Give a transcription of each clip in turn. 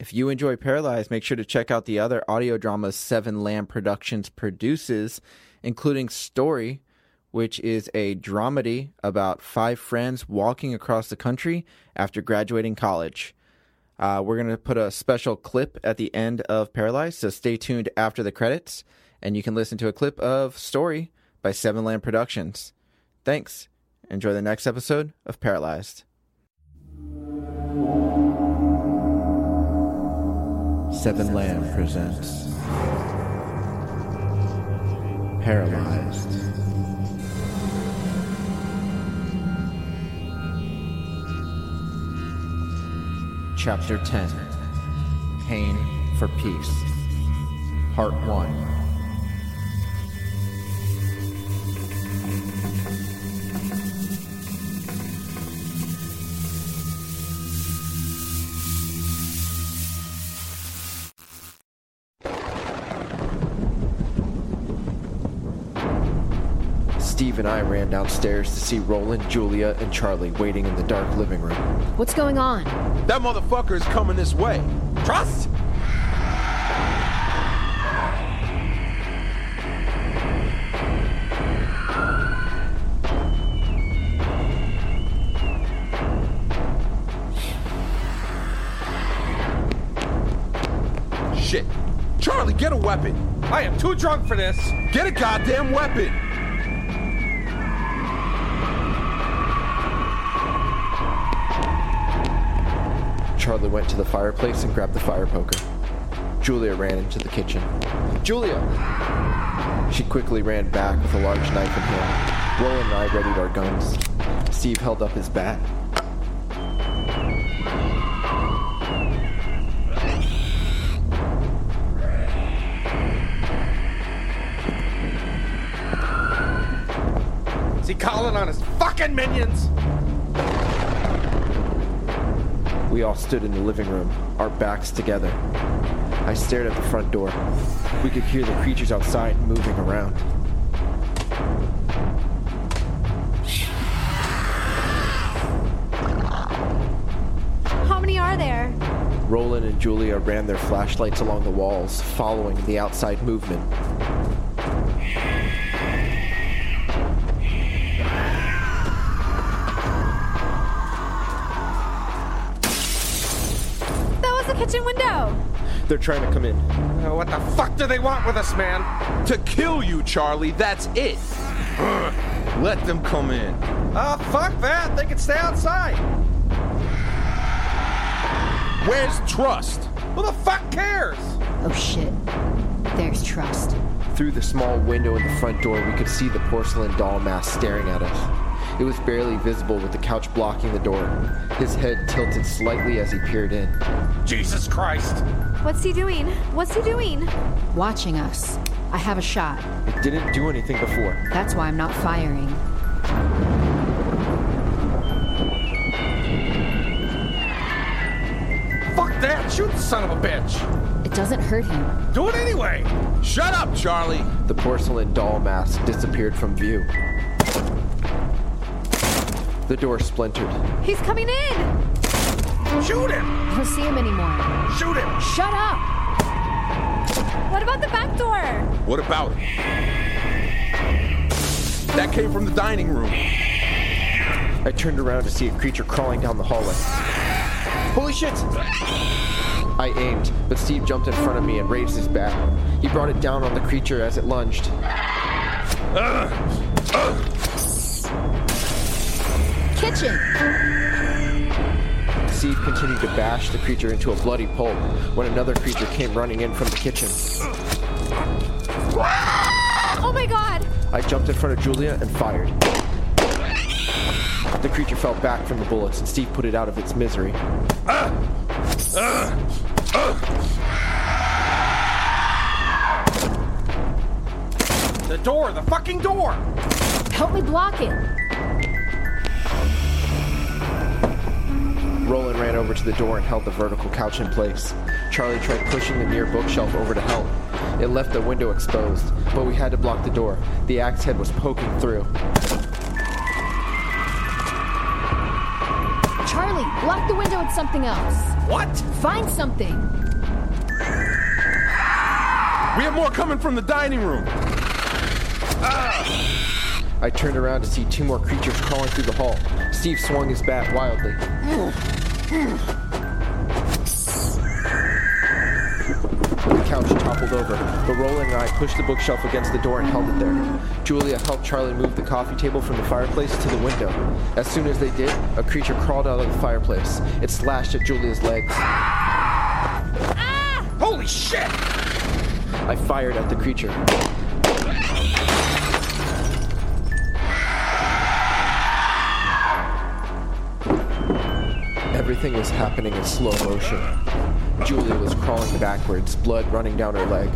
If you enjoy Paralyzed, make sure to check out the other audio dramas Seven Lamb Productions produces, including Story, which is a dramedy about five friends walking across the country after graduating college. We're going to put a special clip at the end of Paralyzed, so stay tuned after the credits, and you can listen to a clip of Story by Seven Lamb Productions. Thanks. Enjoy the next episode of Paralyzed. Seven Lamb presents Paralyzed. Chapter 10, Pain for Peace, Part 1. Steve and I ran downstairs to see Roland, Julia, and Charlie waiting in the dark living room. What's going on? That motherfucker is coming this way. Trust? Shit. Charlie, get a weapon. I am too drunk for this. Get a goddamn weapon. Charlie went to the fireplace and grabbed the fire poker. Julia ran into the kitchen. Julia! She quickly ran back with a large knife in hand. Roland and I readied our guns. Steve held up his bat. Is he calling on his fucking minions? We all stood in the living room, our backs together. I stared at the front door. We could hear the creatures outside moving around. How many are there? Roland and Julia ran their flashlights along the walls, following the outside movement. Window. They're trying to come in. Oh, what the fuck do they want with us, man? To kill you, Charlie. That's it. Ugh. Let them come in. Oh, fuck that. They can stay outside. Where's Trust? Who the fuck cares? Oh, shit. There's Trust. Through the small window in the front door, we could see the porcelain doll mask staring at us. It was barely visible with the couch blocking the door. His head tilted slightly as he peered in. Jesus Christ! What's he doing? What's he doing? Watching us. I have a shot. It didn't do anything before. That's why I'm not firing. Fuck that! Shoot the son of a bitch! It doesn't hurt him. Do it anyway! Shut up, Charlie! The porcelain doll mask disappeared from view. The door splintered. He's coming in! Shoot him! I don't see him anymore. Shoot him! Shut up! What about the back door? What about it? That came from the dining room. I turned around to see a creature crawling down the hallway. Holy shit! I aimed, but Steve jumped in front of me and raised his bat. He brought it down on the creature as it lunged. Kitchen. Steve continued to bash the creature into a bloody pulp when another creature came running in from the kitchen. Oh my god! I jumped in front of Julia and fired. The creature fell back from the bullets and Steve put it out of its misery. The door! The fucking door! Help me block it! Roland ran over to the door and held the vertical couch in place. Charlie tried pushing the near bookshelf over to help. It left the window exposed, but we had to block the door. The axe head was poking through. Charlie, block the window Find something else. What? Find something. We have more coming from the dining room. I turned around to see two more creatures crawling through the hall. Steve swung his bat wildly. The couch toppled over, but Roland and I pushed the bookshelf against the door and held it there. Julia helped Charlie move the coffee table from the fireplace to the window. As soon as they did, a creature crawled out of the fireplace. It slashed at Julia's legs. Ah! Holy shit! I fired at the creature. Everything was happening in slow motion. Julia was crawling backwards, blood running down her leg.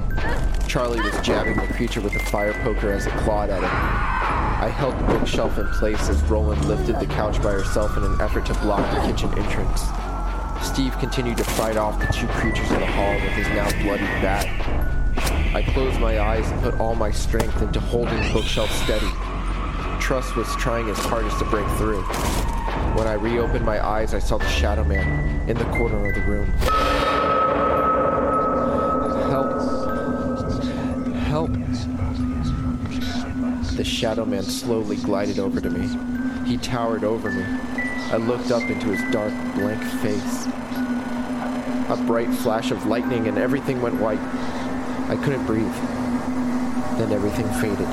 Charlie was jabbing the creature with a fire poker as it clawed at it. I held the bookshelf in place as Roland lifted the couch by herself in an effort to block the kitchen entrance. Steve continued to fight off the two creatures in the hall with his now bloody bat. I closed my eyes and put all my strength into holding the bookshelf steady. Truss was trying his hardest to break through. When I reopened my eyes, I saw the Shadow Man in the corner of the room. Help. The Shadow Man slowly glided over to me. He towered over me. I looked up into his dark, blank face. A bright flash of lightning and everything went white. I couldn't breathe. Then everything faded.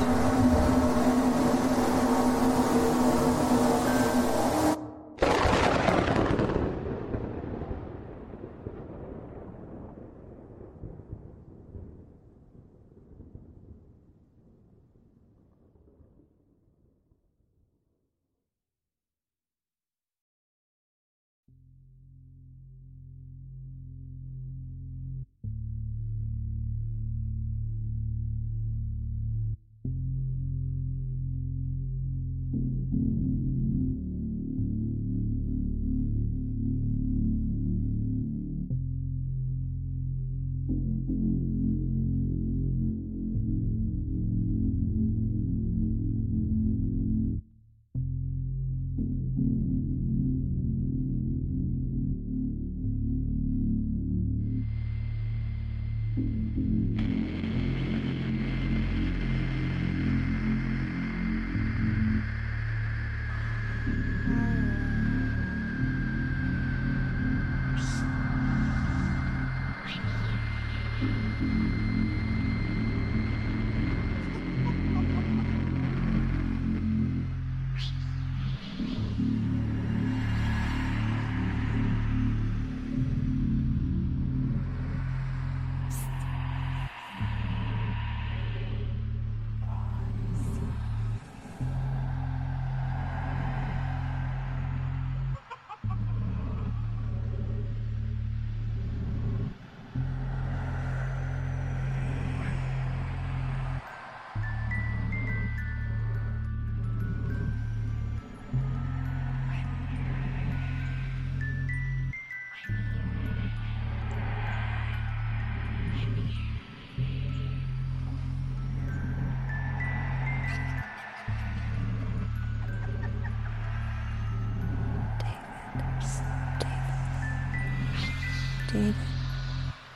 David,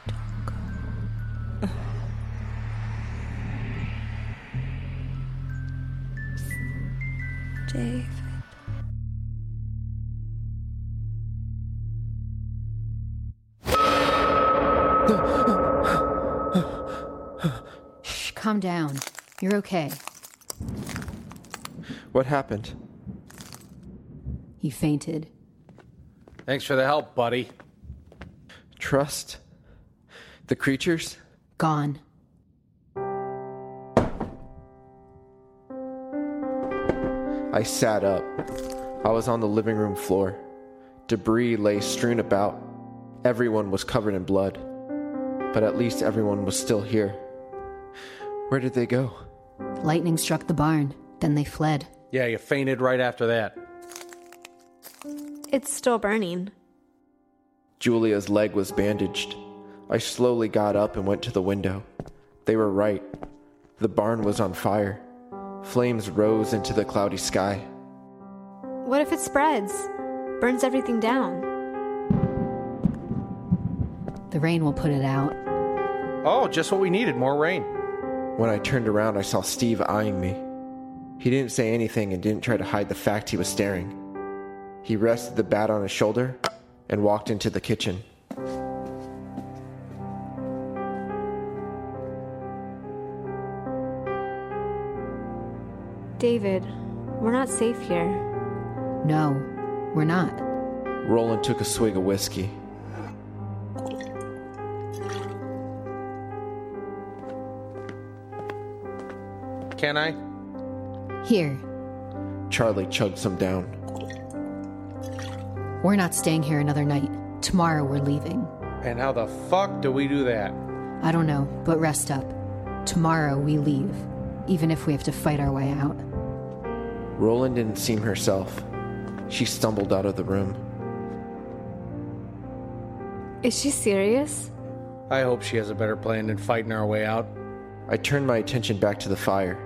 don't go. David. Shh, calm down. You're okay. What happened? He fainted. Thanks for the help, buddy. Trust? The creatures? Gone. I sat up. I was on the living room floor. Debris lay strewn about. Everyone was covered in blood. But at least everyone was still here. Where did they go? Lightning struck the barn. Then they fled. Yeah, you fainted right after that. It's still burning. Julia's leg was bandaged. I slowly got up and went to the window. They were right. The barn was on fire. Flames rose into the cloudy sky. What if it spreads? Burns everything down? The rain will put it out. Oh, just what we needed, more rain. When I turned around, I saw Steve eyeing me. He didn't say anything and didn't try to hide the fact he was staring. He rested the bat on his shoulder and walked into the kitchen. David, we're not safe here. No, we're not. Roland took a swig of whiskey. Can I? Here. Charlie chugged some down. We're not staying here another night. Tomorrow we're leaving. And how the fuck do we do that? I don't know, but rest up. Tomorrow we leave, even if we have to fight our way out. Roland didn't seem herself. She stumbled out of the room. Is she serious? I hope she has a better plan than fighting our way out. I turned my attention back to the fire.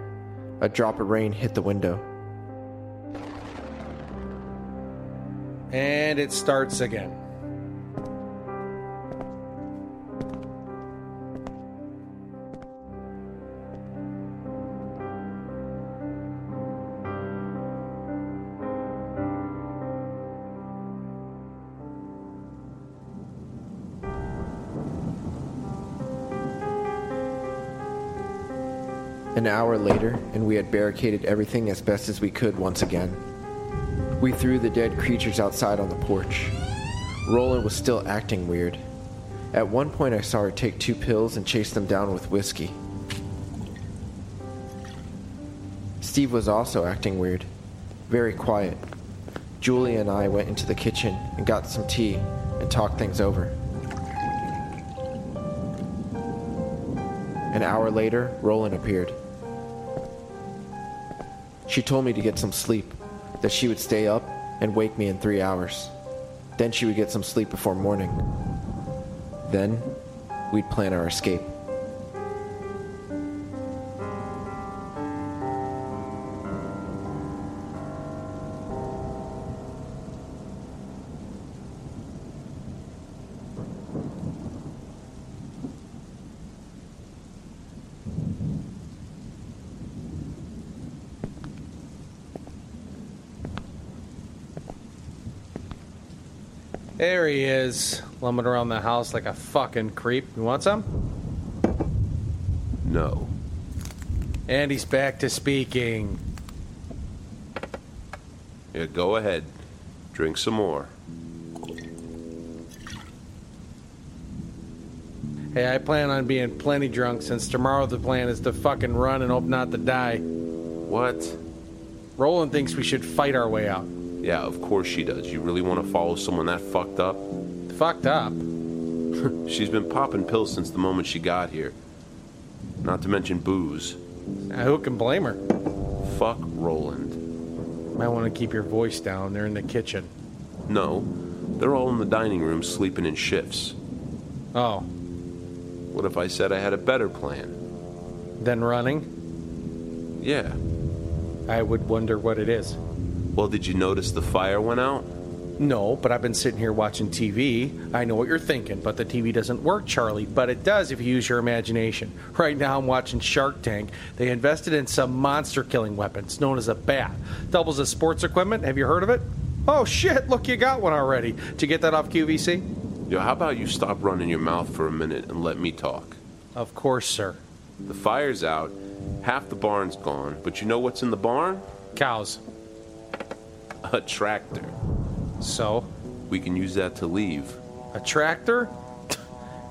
A drop of rain hit the window. And it starts again. An hour later, and we had barricaded everything as best as we could once again. We threw the dead creatures outside on the porch. Roland was still acting weird. At one point, I saw her take 2 pills and chase them down with whiskey. Steve was also acting weird, very quiet. Julie and I went into the kitchen and got some tea and talked things over. An hour later, Roland appeared. She told me to get some sleep, that she would stay up and wake me in 3 hours. Then she would get some sleep before morning. Then we'd plan our escape. There he is, lumbering around the house like a fucking creep. You want some? No. And he's back to speaking. Yeah, go ahead. Drink some more. Hey, I plan on being plenty drunk since tomorrow the plan is to fucking run and hope not to die. What? Roland thinks we should fight our way out. Yeah, of course she does. You really want to follow someone that fucked up? Fucked up? She's been popping pills since the moment she got here. Not to mention booze. Who can blame her? Fuck Roland. Might want to keep your voice down. They're in the kitchen. No, they're all in the dining room sleeping in shifts. Oh. What if I said I had a better plan? Than running? Yeah. I would wonder what it is. Well, did you notice the fire went out? No, but I've been sitting here watching TV. I know what you're thinking, but the TV doesn't work, Charlie. But it does if you use your imagination. Right now I'm watching Shark Tank. They invested in some monster killing weapon. It's known as a bat. Doubles as sports equipment. Have you heard of it? Oh, shit, look, you got one already. Did you get that off QVC? Yo, how about you stop running your mouth for a minute and let me talk? Of course, sir. The fire's out. Half the barn's gone. But you know what's in the barn? Cows. A tractor. So? We can use that to leave. A tractor?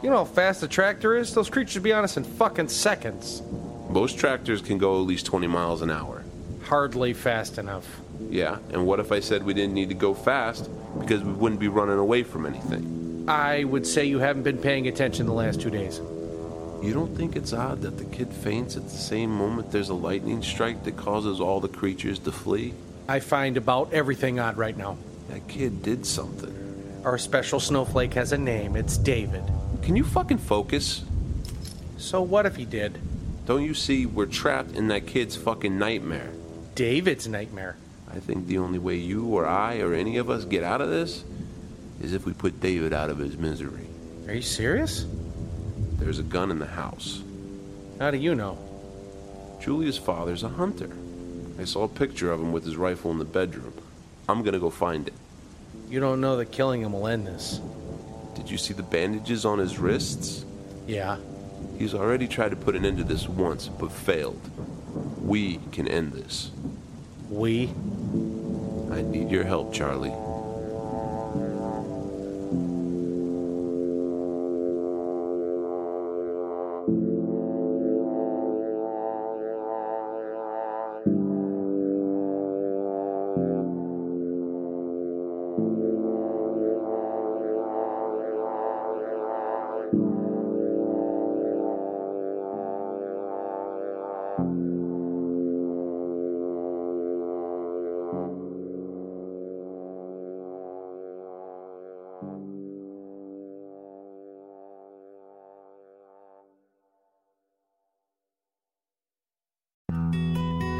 You know how fast a tractor is? Those creatures would be on us in fucking seconds. Most tractors can go at least 20 miles an hour. Hardly fast enough. Yeah, and what if I said we didn't need to go fast because we wouldn't be running away from anything? I would say you haven't been paying attention the last 2 days. You don't think it's odd that the kid faints at the same moment there's a lightning strike that causes all the creatures to flee? I find about everything odd right now. That kid did something. Our special snowflake has a name. It's David. Can you fucking focus? So what if he did? Don't you see we're trapped in that kid's fucking nightmare? David's nightmare. I think the only way you or I or any of us get out of this is if we put David out of his misery. Are you serious? There's a gun in the house. How do you know? Julia's father's a hunter. I saw a picture of him with his rifle in the bedroom. I'm gonna go find it. You don't know that killing him will end this. Did you see the bandages on his wrists? Yeah. He's already tried to put an end to this once, but failed. We can end this. We? I need your help, Charlie.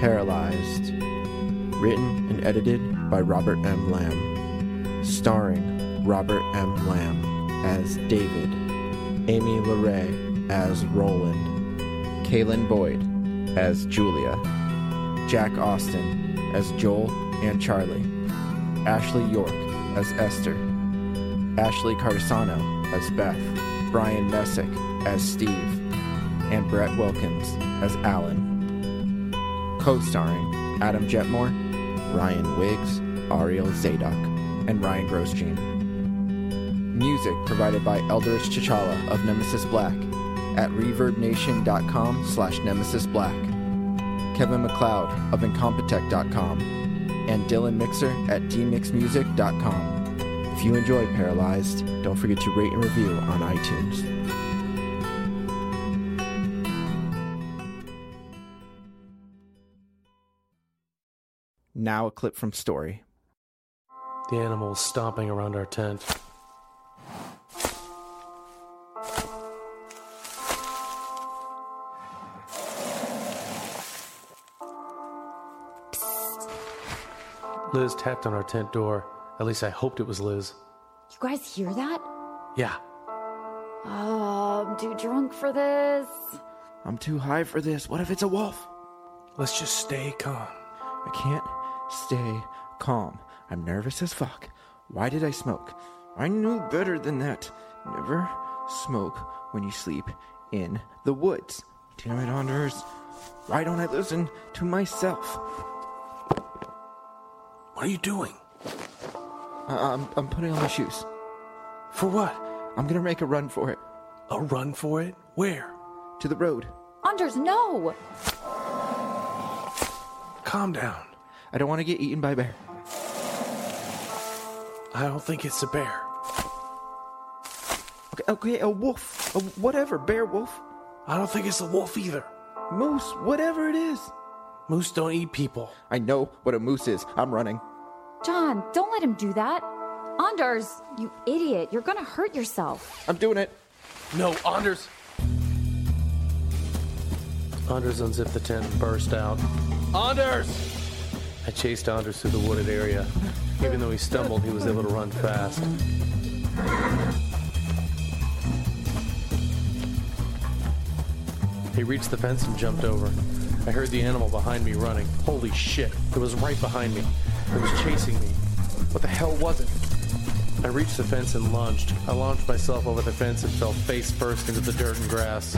Paralyzed, written and edited by Robert M. Lamb, starring Robert M. Lamb as David, Amy LeRae as Roland, Kaylin Boyd as Julia, Jack Austin as Joel and Charlie, Ashley York as Esther, Ashley Cardisano as Beth, Brian Messick as Steve, and Brett Wilkins as Alan. Co-starring Adam Jetmore, Ryan Wiggs, Ariel Zadok, and Ryan Grosjean. Music provided by Elderich T'Challa of Nemesis Black at ReverbNation.com/Nemesis Black, Kevin MacLeod of Incompetech.com, and Dylan Mixer at DMixMusic.com. If you enjoy Paralyzed, don't forget to rate and review on iTunes. Now a clip from Story. The animal was stomping around our tent. Liz tapped on our tent door. At least I hoped it was Liz. You guys hear that? Yeah. Oh, I'm too drunk for this. I'm too high for this. What if it's a wolf? Let's just stay calm. I can't. Stay calm. I'm nervous as fuck. Why did I smoke? I knew better than that. Never smoke when you sleep in the woods. Damn it, Anders. Why don't I listen to myself? What are you doing? I'm putting on my shoes. For what? I'm gonna make a run for it. A run for it? Where? To the road. Anders, no! Calm down. I don't want to get eaten by a bear. I don't think it's a bear. Okay, a wolf. Whatever, bear, wolf. I don't think it's a wolf either. Moose, whatever it is. Moose don't eat people. I know what a moose is. I'm running. John, don't let him do that. Anders, you idiot. You're going to hurt yourself. I'm doing it. No, Anders. Anders unzipped the tent and burst out. Anders! I chased Anders through the wooded area. Even though he stumbled, he was able to run fast. He reached the fence and jumped over. I heard the animal behind me running. Holy shit, it was right behind me. It was chasing me. What the hell was it? I reached the fence and lunged. I launched myself over the fence and fell face first into the dirt and grass.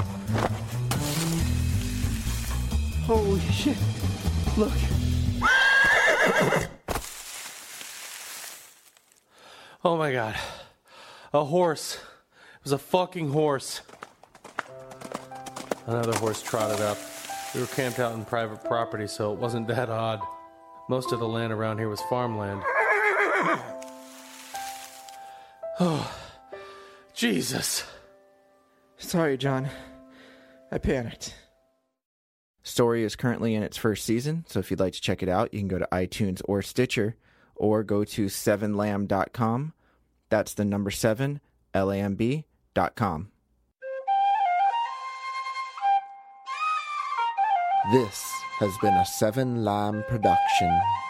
Holy shit, look. Oh my god. A horse. It was a fucking horse. Another horse trotted up. We were camped out in private property, so it wasn't that odd. Most of the land around here was farmland. Oh, Jesus. Sorry, John. I panicked. Story is currently in its first season, so if you'd like to check it out, you can go to iTunes or Stitcher, or go to 7lamb.com. That's the number 7, LAMB.com. This has been a Seven Lamb production.